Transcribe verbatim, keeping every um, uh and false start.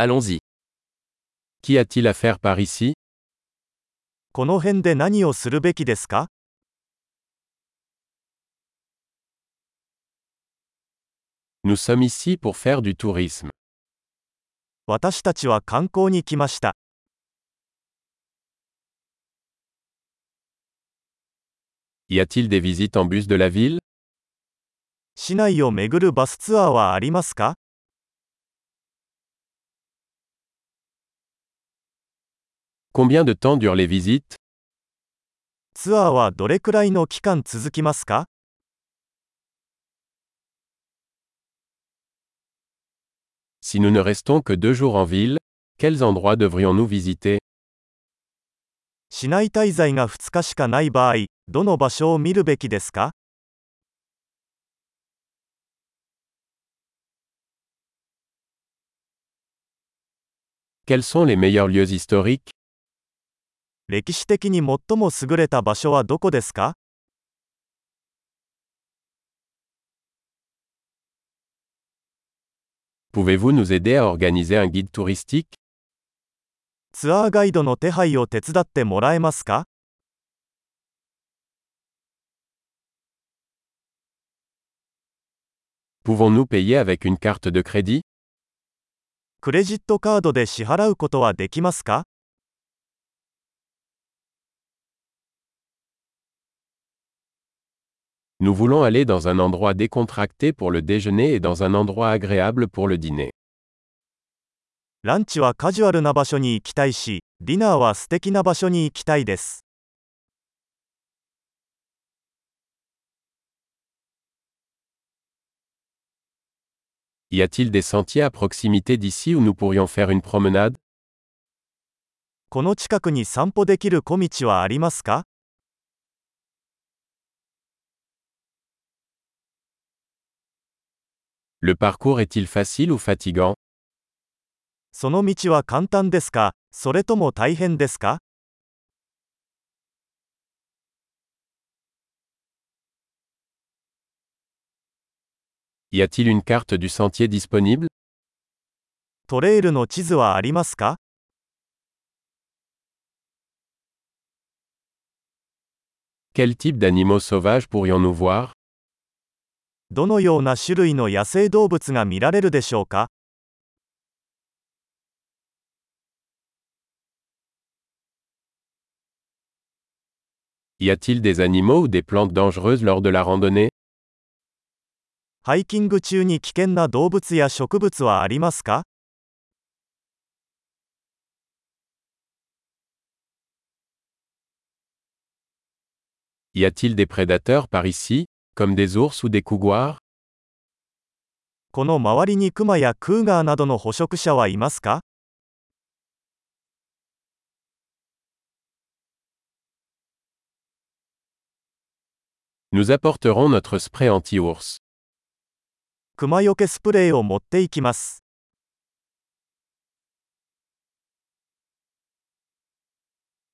Allons-y. Qu'y a-t-il à faire par ici? この辺で何をするべきですか? Nous sommes ici pour faire du tourisme. 私たちは観光に来ました。Y a-t-il des visites en bus de la ville? 市内を巡るバスツアーはありますか? Combien de temps durent les visites? ツアーはどれくらいの期間続きますか? Si nous ne restons que deux jours en ville, quels endroits devrions-nous visiter? 市内滞在がふつかしかない場合、どの場所を見るべきですか? Quels sont les meilleurs lieux historiques? 歴史的に最も優れた場所はどこですか? Pouvez-vous nous aider à organiser un guide touristique? ツアーガイドの手配を手伝ってもらえますか? Pouvons-nous payer avec une carte de crédit? クレジットカードで支払うことはできますか? Nous voulons aller dans un endroit décontracté pour le déjeuner et dans un endroit agréable pour le dîner. ランチはカジュアルな場所に行きたいし、ディナーは素敵な場所に行きたいです。Y a-t-il des sentiers à proximité d'ici où nous pourrions faire une promenade? この近くに散歩できる小道はありますか? Le parcours est-il facile ou fatigant? その道は簡単ですか、それとも大変ですか? Y a-t-il une carte du sentier disponible? トレイルの地図はありますか? Quel type d'animaux sauvages pourrions-nous voir? どのような種類の野生動物が見られるでしょうか? Y a-t-il des animaux ou des plantes dangereuses lors de la randonnée? ハイキング中に危険な動物や植物はありますか? Y a-t-il des prédateurs par ici? Comme des ours ou des couguars? この周りにクマやクーガーなどの捕食者はいますか? Nous apporterons notre spray anti-ours. クマよけスプレーを持っていきます。